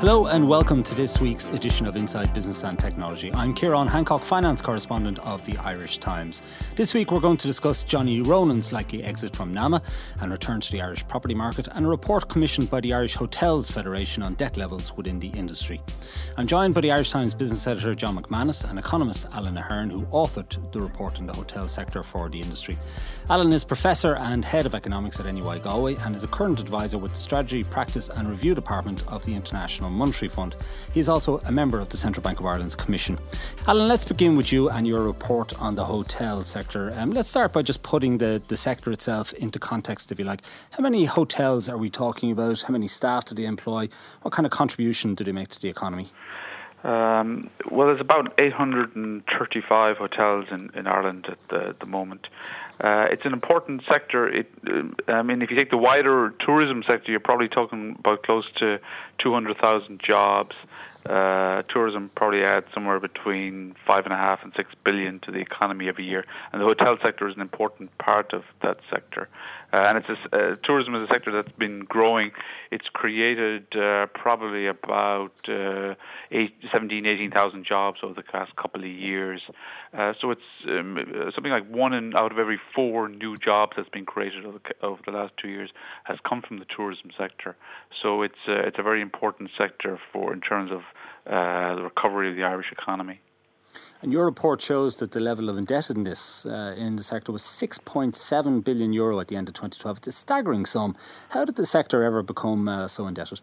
Hello and welcome to this week's edition of Inside Business and Technology. I'm Kieran Hancock, finance correspondent of the Irish Times. This week we're going to discuss Johnny Ronan's likely exit from NAMA and return to the Irish property market, and a report commissioned by the Irish Hotels Federation on debt levels within the industry. I'm joined by the Irish Times business editor John McManus and economist Alan Ahearne, who authored the report on the hotel sector for the industry. Alan is professor and head of economics at NUI Galway and is a current advisor with the strategy, practice and review department of the International Monetary Fund. He is also a member of the Central Bank of Ireland's Commission. Alan, let's begin with you and your report on the hotel sector. Let's start by just putting the sector itself into context, if you like. How many hotels are we talking about? How many staff do they employ? What kind of contribution do they make to the economy? Well, there's about 835 hotels in Ireland at the moment. It's an important sector. If you take the wider tourism sector, you're probably talking about close to 200,000 jobs. Tourism probably adds somewhere between 5.5 and 6 billion to the economy every year. And the hotel sector is an important part of that sector. And it's tourism is a sector that's been growing. It's created probably about 17,000-18,000 jobs over the past couple of years. So it's something like out of every 4 new jobs that's been created over the last 2 years has come from the tourism sector. So it's a very important sector in terms of the recovery of the Irish economy. And your report shows that the level of indebtedness in the sector was €6.7 billion Euro at the end of 2012. It's a staggering sum. How did the sector ever become so indebted?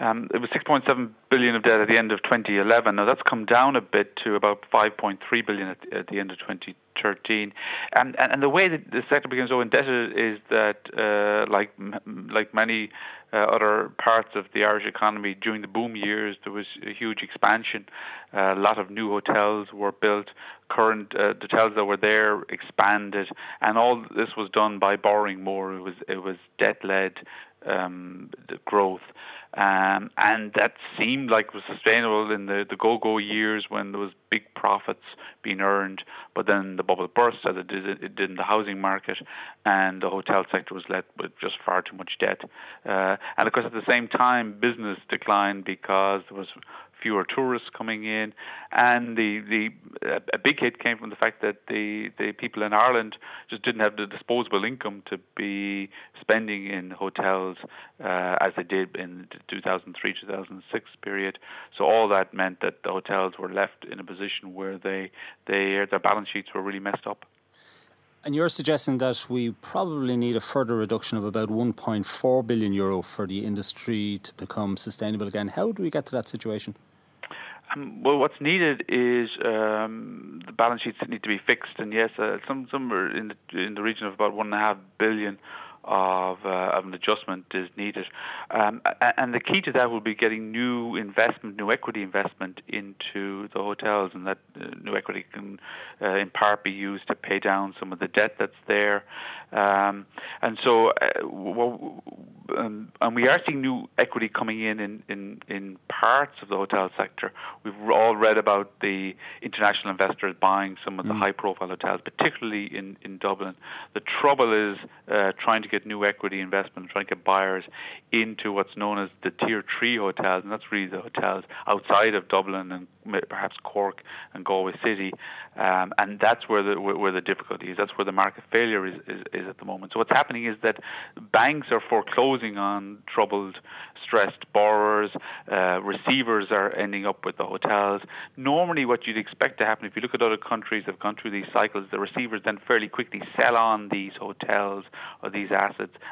It was 6.7 billion of debt at the end of 2011. Now that's come down a bit to about 5.3 billion at the end of 2013. And the way that the sector becomes so indebted is that, like many other parts of the Irish economy, during the boom years there was a huge expansion. A lot of new hotels were built. Current hotels that were there expanded, and all this was done by borrowing more. It was debt-led growth. And that seemed like it was sustainable in the go-go years when there was big profits being earned, but then the bubble burst as it did in the housing market, and the hotel sector was left with just far too much debt. And of course, at the same time, business declined because there was fewer tourists coming in, and a big hit came from the fact that the people in Ireland just didn't have the disposable income to be spending in hotels as they did in the 2003-2006 period. So all that meant that the hotels were left in a position where their balance sheets were really messed up. And you're suggesting that we probably need a further reduction of about 1.4 billion euro for the industry to become sustainable again. How do we get to that situation? Well, what's needed is the balance sheets that need to be fixed, and yes, some are in the region of about 1.5 billion of an adjustment is needed, and the key to that will be getting new equity investment into the hotels, and that new equity can in part be used to pay down some of the debt that's there, and we are seeing new equity coming in parts of the hotel sector. We've all read about the international investors buying some of the high-profile hotels, particularly in Dublin. The trouble is trying to get new equity investment, trying to get buyers into what's known as the Tier 3 hotels, and that's really the hotels outside of Dublin and perhaps Cork and Galway City, and that's where the difficulty is. That's where the market failure is at the moment. So what's happening is that banks are foreclosing on troubled, stressed borrowers. Receivers are ending up with the hotels. Normally what you'd expect to happen, if you look at other countries that have gone through these cycles, the receivers then fairly quickly sell on these hotels or these assets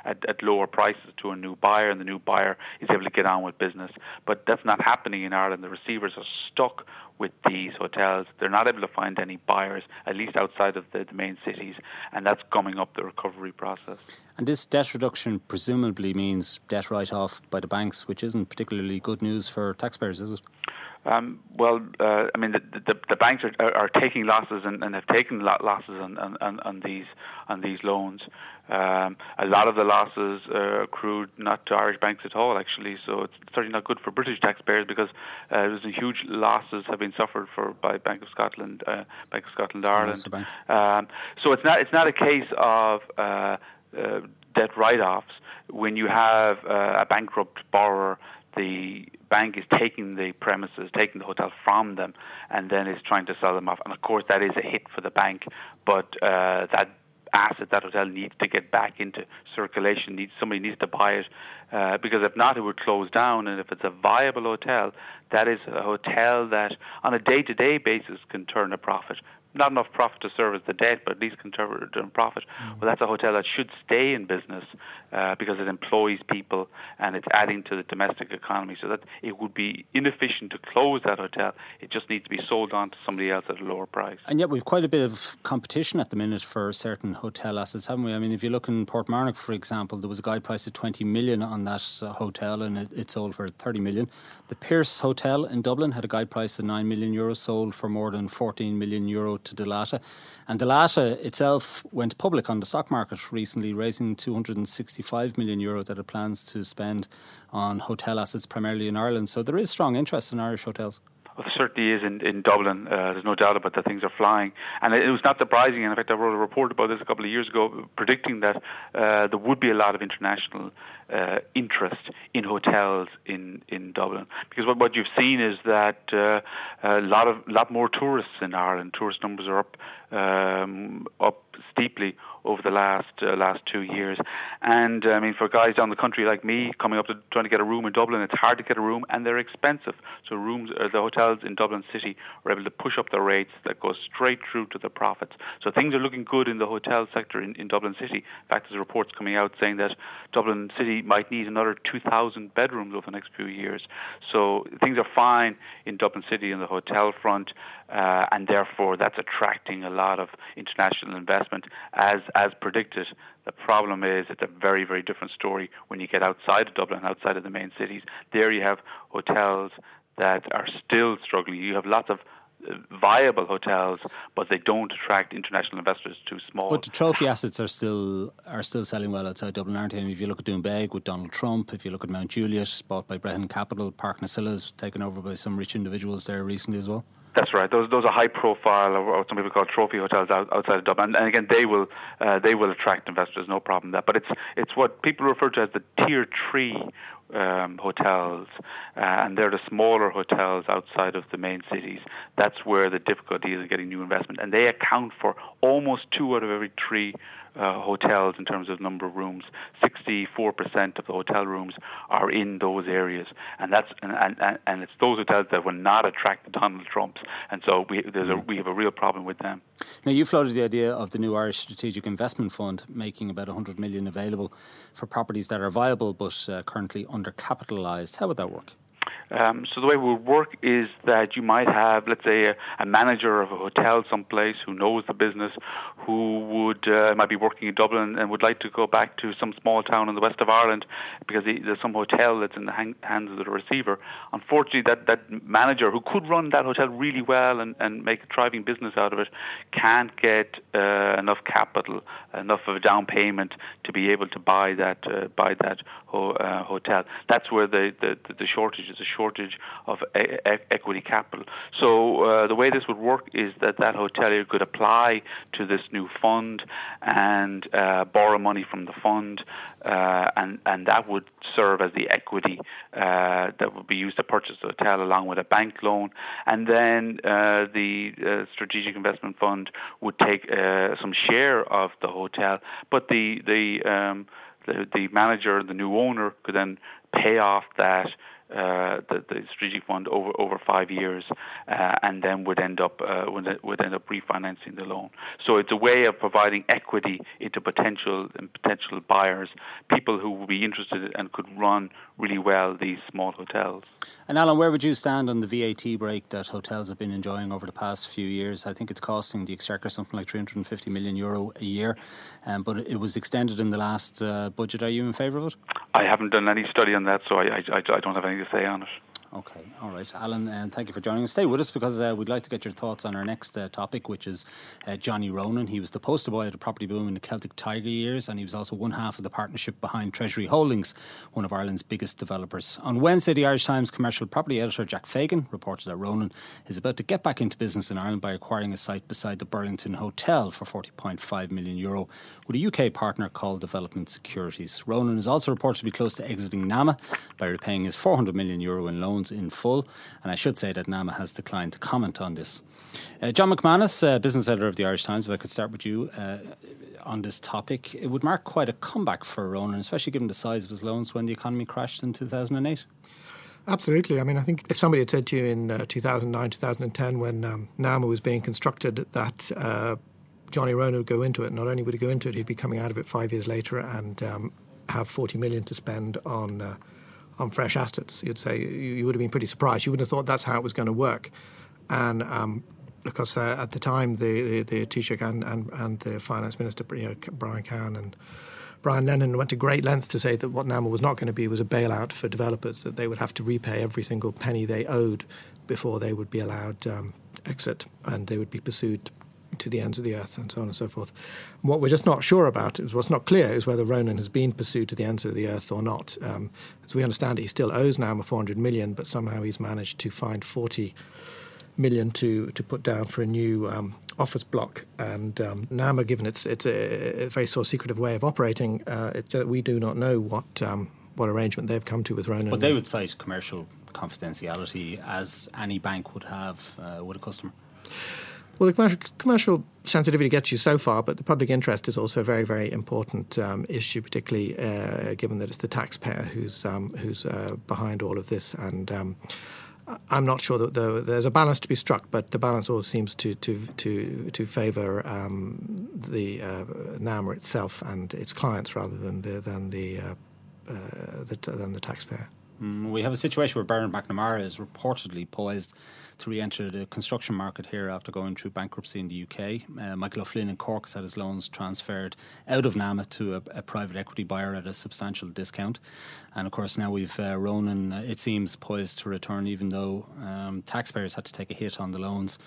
at lower prices to a new buyer, and the new buyer is able to get on with business. But that's not happening in Ireland. The receivers are stuck with these hotels. They're not able to find any buyers, at least outside of the main cities, and that's gumming up the recovery process. And this debt reduction presumably means debt write-off by the banks, which isn't particularly good news for taxpayers, is it? The banks are taking losses and have taken losses on these loans. A lot of the losses accrued not to Irish banks at all, actually. So it's certainly not good for British taxpayers, because there's huge losses have been suffered by Bank of Scotland, Bank of Scotland Ireland. So it's not a case of debt write-offs when you have a bankrupt borrower the bank is taking the premises, taking the hotel from them, and then is trying to sell them off. And of course, that is a hit for the bank, but that asset, that hotel, needs to get back into circulation. Somebody needs to buy it, because if not, it would close down. And if it's a viable hotel, that is a hotel that on a day-to-day basis can turn a profit. Not enough profit to service the debt, but at least can turn a profit. Well, that's a hotel that should stay in business, because it employs people and it's adding to the domestic economy. So that it would be inefficient to close that hotel. It just needs to be sold on to somebody else at a lower price. And yet we've quite a bit of competition at the minute for certain hotel assets, haven't we? I mean, if you look in Port Marnock, for example, there was a guide price of 20 million on that hotel, and it sold for 30 million. The Pierce Hotel in Dublin had a guide price of 9 million euros, sold for more than 14 million euro to Dalata. And Dalata itself went public on the stock market recently, raising 265 million euro that it plans to spend on hotel assets, primarily in Ireland. So there is strong interest in Irish hotels. Well, there certainly is in Dublin. There's no doubt about that. Things are flying. And it was not surprising. In fact, I wrote a report about this a couple of years ago predicting that there would be a lot of international interest in hotels in Dublin. Because what you've seen is that a lot more tourists in Ireland. Tourist numbers are up steeply over the last 2 years. And I mean, for guys down the country like me coming up to trying to get a room in Dublin, it's hard to get a room and they're expensive. So the hotels in Dublin City are able to push up the rates that go straight through to the profits. So things are looking good in the hotel sector in Dublin City. In fact, there's reports coming out saying that Dublin City might need another 2,000 bedrooms over the next few years. So things are fine in Dublin City on the hotel front, and therefore that's attracting a lot of international investment as predicted. The problem is it's a very, very different story when you get outside of Dublin, outside of the main cities. There you have hotels that are still struggling. You have lots of viable hotels, but they don't attract international investors. Too small. But the trophy assets are still selling well outside Dublin, aren't they? I mean, if you look at Doonbeg with Donald Trump, if you look at Mount Juliet, bought by Brehan Capital, Park Nasilla's taken over by some rich individuals there recently as well. That's right. Those are high profile, or what some people call trophy hotels outside of Dublin, and again they will attract investors, no problem there. But it's what people refer to as the tier 3 hotels, and they're the smaller hotels outside of the main cities. That's where the difficulty is in getting new investment, and they account for almost 2 out of every 3 hotels in terms of number of rooms. 64% of the hotel rooms are in those areas, and it's those hotels that will not attract the Donald Trumps, and so we have a real problem with them. Now, you floated the idea of the new Irish Strategic Investment Fund making about 100 million available for properties that are viable but currently undercapitalised. How would that work? So the way it would work is that you might have, let's say, a manager of a hotel someplace who knows the business, who would might be working in Dublin and would like to go back to some small town in the west of Ireland because there's some hotel that's in the hands of the receiver. Unfortunately, that manager who could run that hotel really well and make a thriving business out of it can't get enough capital, enough of a down payment to be able to buy that hotel. That's where the shortage is. Shortage of equity capital. So the way this would work is that hotelier could apply to this new fund and borrow money from the fund, and that would serve as the equity that would be used to purchase the hotel along with a bank loan. And then the Strategic Investment Fund would take some share of the hotel, but the manager, the new owner, could then pay off that the strategic fund over 5 years, and then would end up refinancing the loan. So it's a way of providing equity into potential buyers, people who would be interested and could run really well these small hotels. And Alan, where would you stand on the VAT break that hotels have been enjoying over the past few years? I think it's costing the Exchequer something like 350 million euro a year, but it was extended in the last budget. Are you in favour of it? I haven't done any study on that, so I don't have anything to say on it. Okay, all right. Alan, thank you for joining us. Stay with us because we'd like to get your thoughts on our next topic, which is Johnny Ronan. He was the poster boy of the property boom in the Celtic Tiger years, and he was also one half of the partnership behind Treasury Holdings, one of Ireland's biggest developers. On Wednesday, the Irish Times commercial property editor Jack Fagan reported that Ronan is about to get back into business in Ireland by acquiring a site beside the Burlington Hotel for €40.5 million with a UK partner called Development Securities. Ronan is also reported to be close to exiting NAMA by repaying his €400 million in loans in full, and I should say that NAMA has declined to comment on this. John McManus, business editor of the Irish Times, if I could start with you on this topic. It would mark quite a comeback for Ronan, especially given the size of his loans when the economy crashed in 2008. Absolutely. I mean, I think if somebody had said to you in 2009, 2010, when NAMA was being constructed, that Johnny Ronan would go into it, not only would he go into it, he'd be coming out of it 5 years later and have $40 million to spend on fresh assets, you'd say you would have been pretty surprised. You wouldn't have thought that's how it was going to work. And because at the time, the Taoiseach and the Finance Minister, Brian Cowen and Brian Lenihan, went to great lengths to say that what NAMA was not going to be was a bailout for developers, that they would have to repay every single penny they owed before they would be allowed exit, and they would be pursued to the ends of the earth and so on and so forth. And what we're just not sure about, what's not clear, is whether Ronan has been pursued to the ends of the earth or not. As we understand it, he still owes NAMA $400 million, but somehow he's managed to find $40 million to put down for a new office block. And NAMA, given it's a very sort of secretive way of operating, we do not know what arrangement they've come to with Ronan. But they would cite commercial confidentiality, as any bank would have with a customer. Well, the commercial sensitivity gets you so far, but the public interest is also a very, very important issue, particularly given that it's the taxpayer who's behind all of this. And I'm not sure that there's a balance to be struck, but the balance always seems to favour the NAMA itself and its clients rather than the taxpayer. We have a situation where Baron McNamara is reportedly poised to re-enter the construction market here after going through bankruptcy in the UK. Michael O'Flynn in Cork has had his loans transferred out of NAMA to a private equity buyer at a substantial discount. And of course now we've Ronan, it seems, poised to return, even though taxpayers had to take a hit on the loans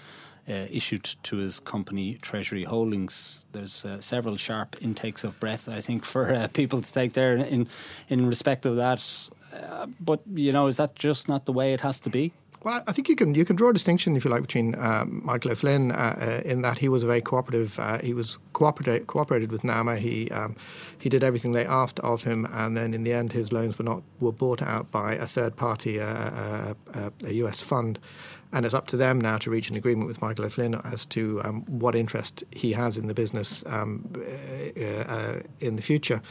issued to his company Treasury Holdings. There's several sharp intakes of breath, I think, for people to take there in respect of that. But, you know, is that just not the way it has to be? Well, I think you can draw a distinction, if you like, between Michael O'Flynn in that he was very cooperative. He was cooperated with NAMA. He did everything they asked of him, and then in the end, his loans were bought out by a third party, a US fund, and it's up to them now to reach an agreement with Michael O'Flynn as to what interest he has in the business in the future.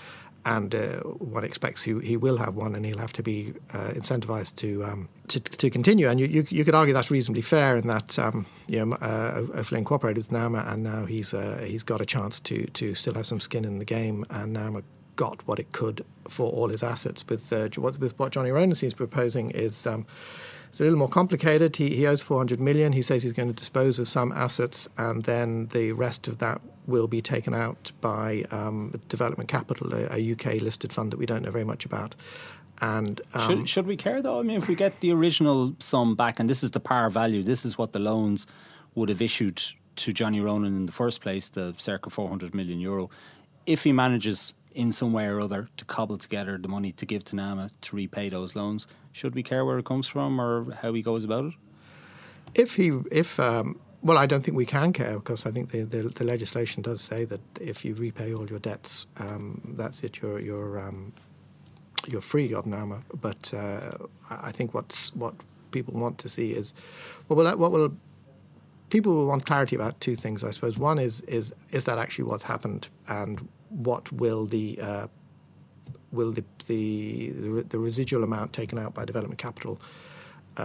And one expects he will have one, and he'll have to be incentivised to continue. And you could argue that's reasonably fair in that O'Flynn cooperated with NAMA, and now he's got a chance to still have some skin in the game. And NAMA got what it could for all his assets. With what Johnny Ronan seems proposing is it's a little more complicated. He owes $400 million. He says he's going to dispose of some assets, and then the rest of that will be taken out by Development Capital, a UK-listed fund that we don't know very much about. And should we care, though? I mean, if we get the original sum back, and this is the par value, this is what the loans would have issued to Johnny Ronan in the first place, the circa €400 million. If he manages in some way or other to cobble together the money to give to NAMA to repay those loans, should we care where it comes from or how he goes about it? Well, I don't think we can care, because I think the legislation does say that if you repay all your debts, that's it. You're free of NAMA. But I think what people want to see is people will want clarity about two things, I suppose. One is that actually what's happened, and what will the residual amount taken out by Development Capital,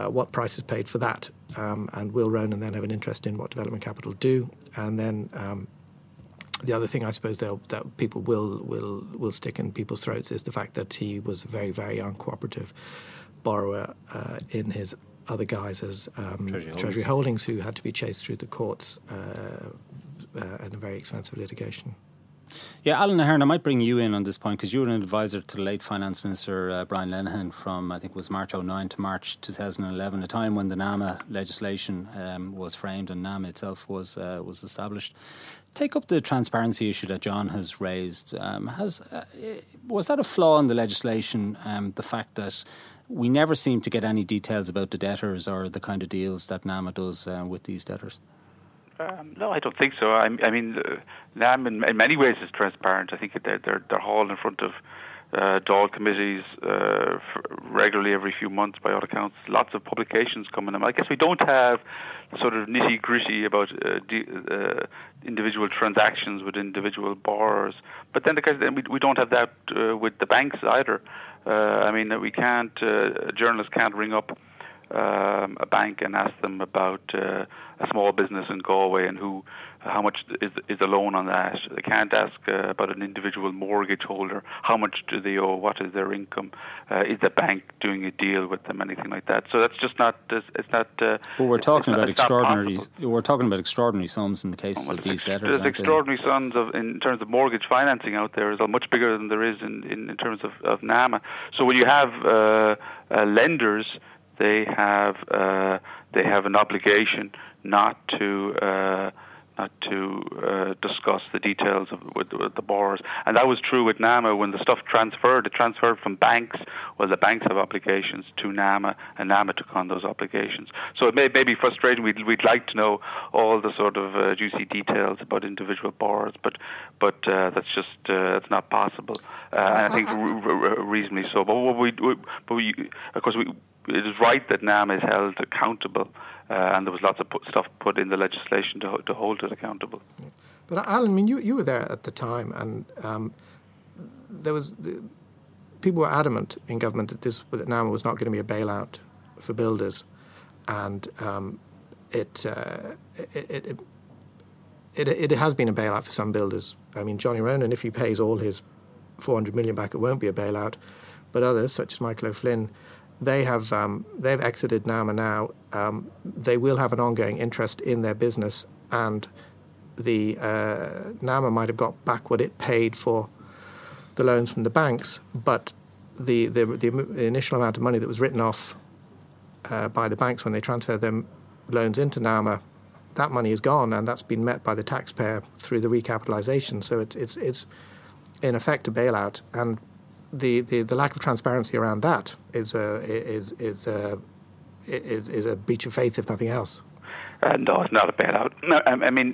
what price is paid for that, and will Ronan then have an interest in what Development Capital do? And then the other thing I suppose that people will stick in people's throats is the fact that he was a very, very uncooperative borrower in his other guise as Treasury Holdings, who had to be chased through the courts in a very expensive litigation. Yeah, Alan Ahearne, I might bring you in on this point because you were an advisor to the late Finance Minister Brian Lenihan from, I think it was March 2009 to March 2011, a time when the NAMA legislation was framed and NAMA itself was established. Take up the transparency issue that John has raised. Was that a flaw in the legislation, the fact that we never seem to get any details about the debtors or the kind of deals that NAMA does with these debtors? No, I don't think so. I mean, NAM in many ways is transparent. I think they're hauled in front of Dáil committees regularly every few months by all accounts. Lots of publications coming in. I guess we don't have sort of nitty-gritty about individual transactions with individual borrowers. But then we don't have that with the banks either. I mean, we can't, journalists can't ring up a bank and ask them about a small business in Galway and how much is a loan on that. They can't ask about an individual mortgage holder, how much do they owe, what is their income, is the bank doing a deal with them, anything like that. So that's just not. It's not. But we're talking about extraordinary. We're talking about extraordinary sums in the case of these debtors. There's extraordinary sums in terms of mortgage financing out there is much bigger than there is in terms of NAMA. So when you have lenders. They have an obligation not to discuss the details with the borrowers, and that was true with NAMA when the stuff transferred. It transferred from banks. Well, the banks have obligations to NAMA, and NAMA took on those obligations. So it may be frustrating. We'd like to know all the sort of juicy details about individual borrowers, but that's just it's not possible. And I think reasonably so. But it is right that NAMA is held accountable, and there was lots of stuff put in the legislation to hold it accountable. But Alan, I mean, you were there at the time, and people were adamant in government that NAMA was not going to be a bailout for builders, and it has been a bailout for some builders. I mean, Johnny Ronan, if he pays all his $400 million back, it won't be a bailout. But others, such as Michael O'Flynn. They've exited NAMA now. They will have an ongoing interest in their business, and the NAMA might have got back what it paid for the loans from the banks, but the initial amount of money that was written off by the banks when they transferred their loans into NAMA, that money is gone, and that's been met by the taxpayer through the recapitalisation. So it's in effect a bailout, and the lack of transparency around that is a breach of faith, if nothing else. No, it's not a bailout. No, I mean,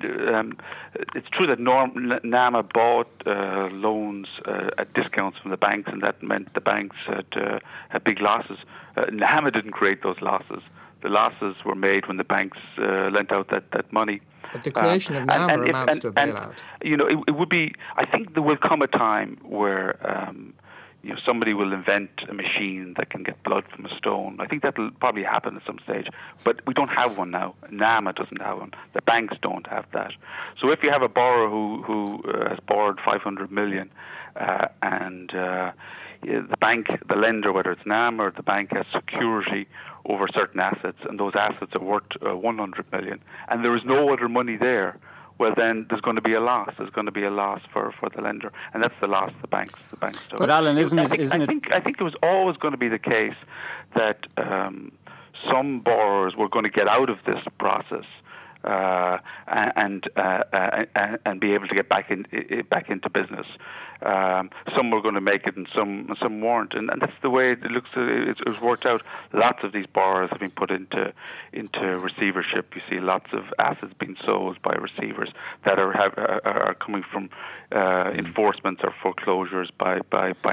it's true that NAMA bought loans at discounts from the banks, and that meant the banks had big losses. NAMA didn't create those losses. The losses were made when the banks lent out that money. But the creation of NAMA amounts to a bailout. You know, it would be. I think there will come a time where. You know, somebody will invent a machine that can get blood from a stone. I think that will probably happen at some stage. But we don't have one now. NAMA doesn't have one. The banks don't have that. So if you have a borrower who has borrowed $500 million and the bank, the lender, whether it's NAMA or the bank, has security over certain assets, and those assets are worth $100 million, and there is no other money there, well, then there's going to be a loss. There's going to be a loss for the lender, and that's the loss the banks do. But Alan, I think it was always going to be the case that some borrowers were going to get out of this process and be able to get back into business. Some were going to make it, and some weren't, and that's the way it looks. It's worked out. Lots of these borrowers have been put into receivership. You see lots of assets being sold by receivers that are coming from enforcements or foreclosures by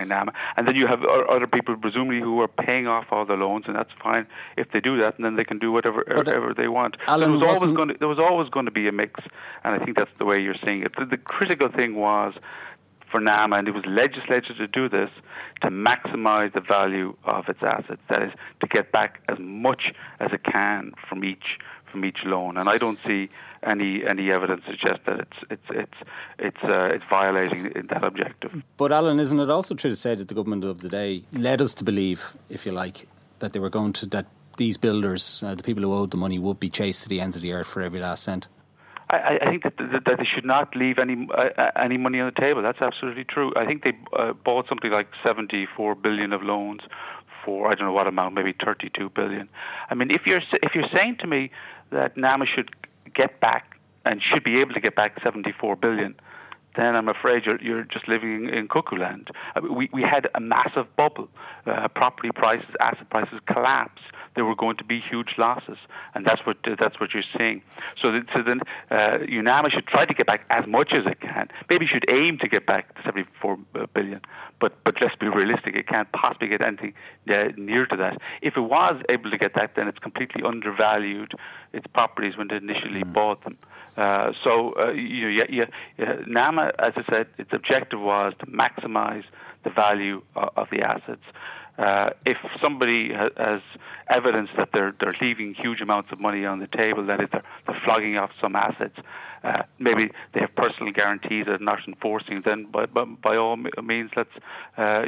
NAMA, and then you have other people presumably who are paying off all the loans, and that's fine if they do that, and then they can do whatever they want. Alan, there was always going to be a mix, and I think that's the way you're seeing it. The critical thing was, for NAMA, and it was legislated to do this, to maximise the value of its assets. That is, to get back as much as it can from each loan. And I don't see any evidence to suggest that it's violating that objective. But Alan, isn't it also true to say that the government of the day led us to believe, if you like, that they were going to that these builders, the people who owed the money, would be chased to the ends of the earth for every last cent? I think that they should not leave any money on the table. That's absolutely true. I think they bought something like 74 billion of loans for, I don't know what amount, maybe 32 billion. I mean, if you're saying to me that NAMA should get back and should be able to get back 74 billion, then I'm afraid you're just living in cuckoo land. I mean, we had a massive bubble. Property prices, asset prices collapsed. There were going to be huge losses, and that's what you're seeing. So then, NAMA should try to get back as much as it can. Maybe should aim to get back to 74 billion, but let's be realistic. It can't possibly get anything near to that. If it was able to get that, then it's completely undervalued its properties when they initially bought them. So NAMA, as I said, its objective was to maximize the value of the assets. If somebody has evidence that they're leaving huge amounts of money on the table, that is, they're flogging off some assets, maybe they have personal guarantees that are not enforcing, then by all means, let's show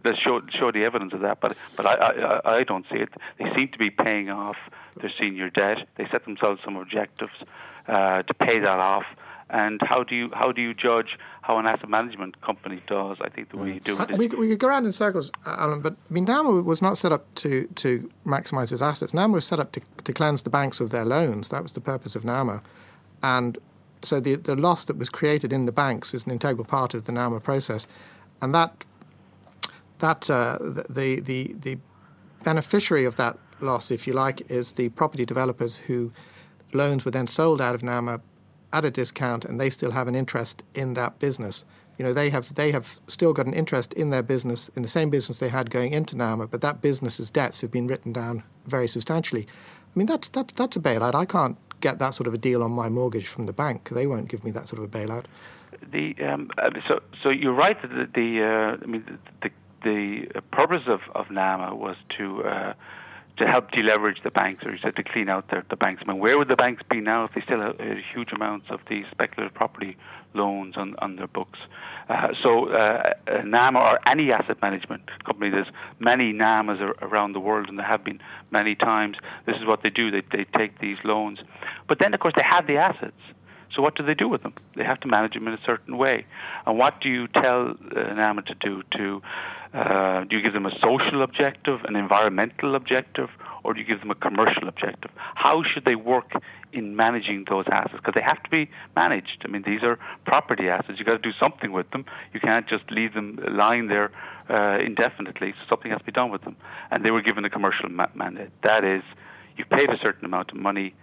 the evidence of that. But I don't see it. They seem to be paying off their senior debt. They set themselves some objectives to pay that off. And how do you judge how an asset management company does? I think the way you do it. We could go around in circles, Alan. But I mean, NAMA was not set up to maximise its assets. NAMA was set up to cleanse the banks of their loans. That was the purpose of NAMA, and so the loss that was created in the banks is an integral part of the NAMA process, and the beneficiary of that loss, if you like, is the property developers whose loans were then sold out of NAMA at a discount, and they still have an interest in that business. You know, they have still got an interest in their business, in the same business they had going into NAMA, but that business's debts have been written down very substantially. I mean, that's a bailout. I can't get that sort of a deal on my mortgage from the bank. They won't give me that sort of a bailout. So you're right that the purpose of NAMA was to help deleverage the banks, or you said to clean out the banks. I mean, where would the banks be now if they still have huge amounts of these speculative property loans on their books? So NAMA or any asset management company, there's many NAMAs around the world, and there have been many times. This is what they do. They take these loans. But then, of course, they have the assets. So what do they do with them? They have to manage them in a certain way. And what do you tell NAMA to do? Do you give them a social objective, an environmental objective, or do you give them a commercial objective? How should they work in managing those assets? Because they have to be managed. I mean, these are property assets. You've got to do something with them. You can't just leave them lying there indefinitely. So something has to be done with them. And they were given a commercial mandate. That is, you've paid a certain amount of money.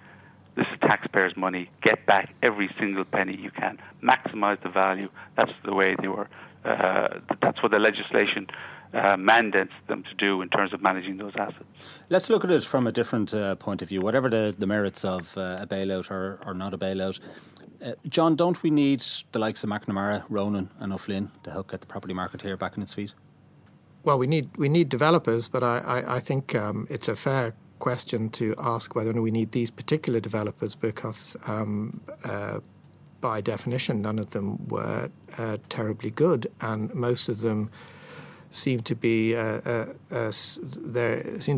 This is taxpayers' money. Get back every single penny you can. Maximize the value. That's the way they were. That's what the legislation mandates them to do in terms of managing those assets. Let's look at it from a different point of view. Whatever the merits of a bailout or not a bailout, John, don't we need the likes of McNamara, Ronan, and O'Flynn to help get the property market here back on its feet? Well, we need developers, but I think it's a fair question to ask whether or not we need these particular developers, because by definition, none of them were terribly good, and most of them seem to be saying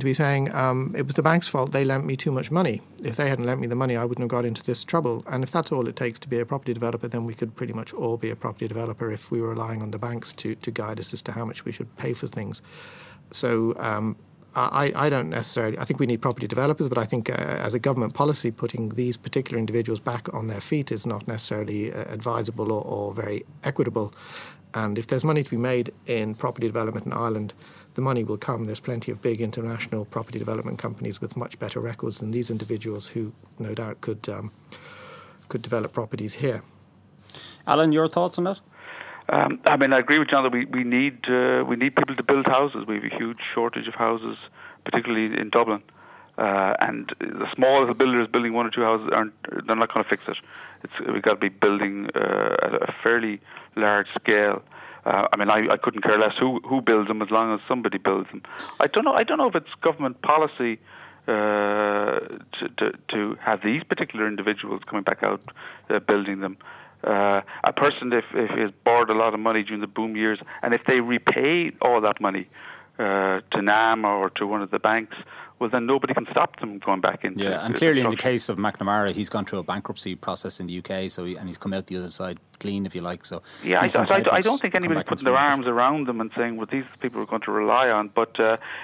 it was the bank's fault. They lent me too much money. If they hadn't lent me the money, I wouldn't have got into this trouble. And if that's all it takes to be a property developer, then we could pretty much all be a property developer if we were relying on the banks to guide us as to how much we should pay for things. So I don't necessarily. I think we need property developers, but I think as a government policy, putting these particular individuals back on their feet is not necessarily advisable or very equitable. And if there's money to be made in property development in Ireland, the money will come. There's plenty of big international property development companies with much better records than these individuals, who no doubt could develop properties here. Alan, your thoughts on that? I mean, I agree with John that we need people to build houses. We have a huge shortage of houses, particularly in Dublin. And the smallest builders building one or two houses they're not going to fix it. We've got to be building at a fairly large scale. I couldn't care less who builds them as long as somebody builds them. I don't know if it's government policy to have these particular individuals coming back out building them. A person, if he has borrowed a lot of money during the boom years, and if they repay all that money to NAMA or to one of the banks, well, then nobody can stop them going back into. Yeah, and clearly in the case of McNamara, he's gone through a bankruptcy process in the UK, so and he's come out the other side clean, if you like. So yeah, I don't think anybody's putting their arms around them and saying, well, these people are going to rely on. But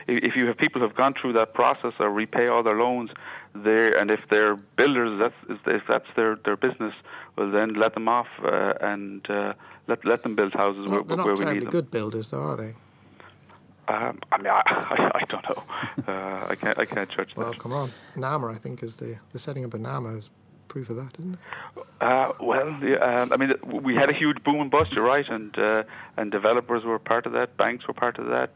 if you have people who have gone through that process or repay all their loans, and if they're builders, if that's their business, well, then let them off and let them build houses where we need them. They're not terribly good builders, though, are they? I don't know. I can't judge that. Well, come on. NAMA, I think, is the setting up of NAMA is proof of that, isn't it? We had a huge boom and bust, you're right, and developers were part of that, banks were part of that,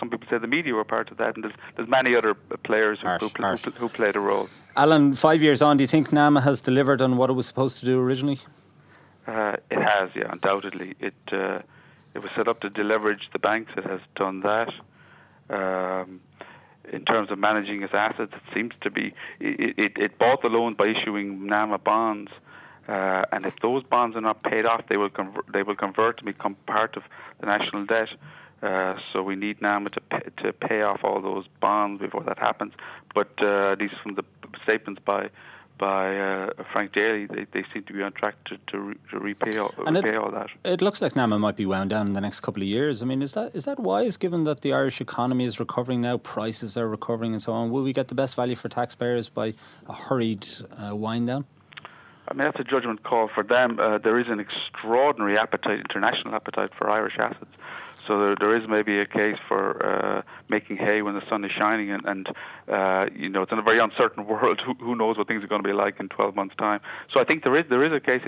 some people say the media were part of that, and there's many other players who played a role. Alan, 5 years on, do you think NAMA has delivered on what it was supposed to do originally? It has, yeah, undoubtedly. It was set up to deleverage the banks. It has done that. In terms of managing its assets, it seems to be... It bought the loan by issuing NAMA bonds, and if those bonds are not paid off, they will convert and become part of the national debt. So we need NAMA to pay off all those bonds before that happens. But these from the statements by Frank Daly, they seem to be on track to repay all that. It looks like NAMA might be wound down in the next couple of years. I mean, is that wise, given that the Irish economy is recovering now, prices are recovering and so on? Will we get the best value for taxpayers by a hurried wind down? I mean, that's a judgment call for them. There is an extraordinary international appetite for Irish assets. So there is maybe a case for making hay when the sun is shining, and it's in a very uncertain world. Who knows what things are going to be like in 12 months' time? So I think there is a case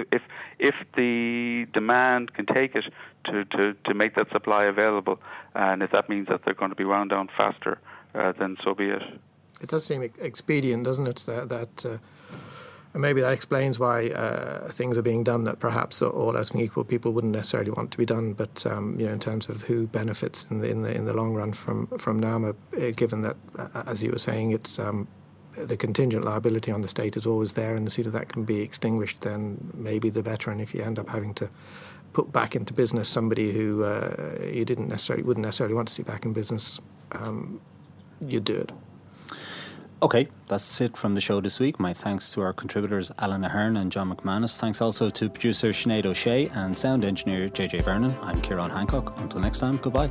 if the demand can take it to make that supply available, and if that means that they're going to be wound down faster, then so be it. It does seem expedient, doesn't it? And maybe that explains why things are being done that perhaps, all else being equal, people wouldn't necessarily want to be done. But in terms of who benefits in the long run from NAMA, given that, as you were saying, it's the contingent liability on the state is always there, and the sooner that can be extinguished, then maybe the better. And if you end up having to put back into business somebody who you wouldn't necessarily want to see back in business, you do it. Okay, that's it from the show this week. My thanks to our contributors Alan Ahearne and John McManus. Thanks also to producer Sinead O'Shea and sound engineer JJ Vernon. I'm Kieran Hancock. Until next time, goodbye.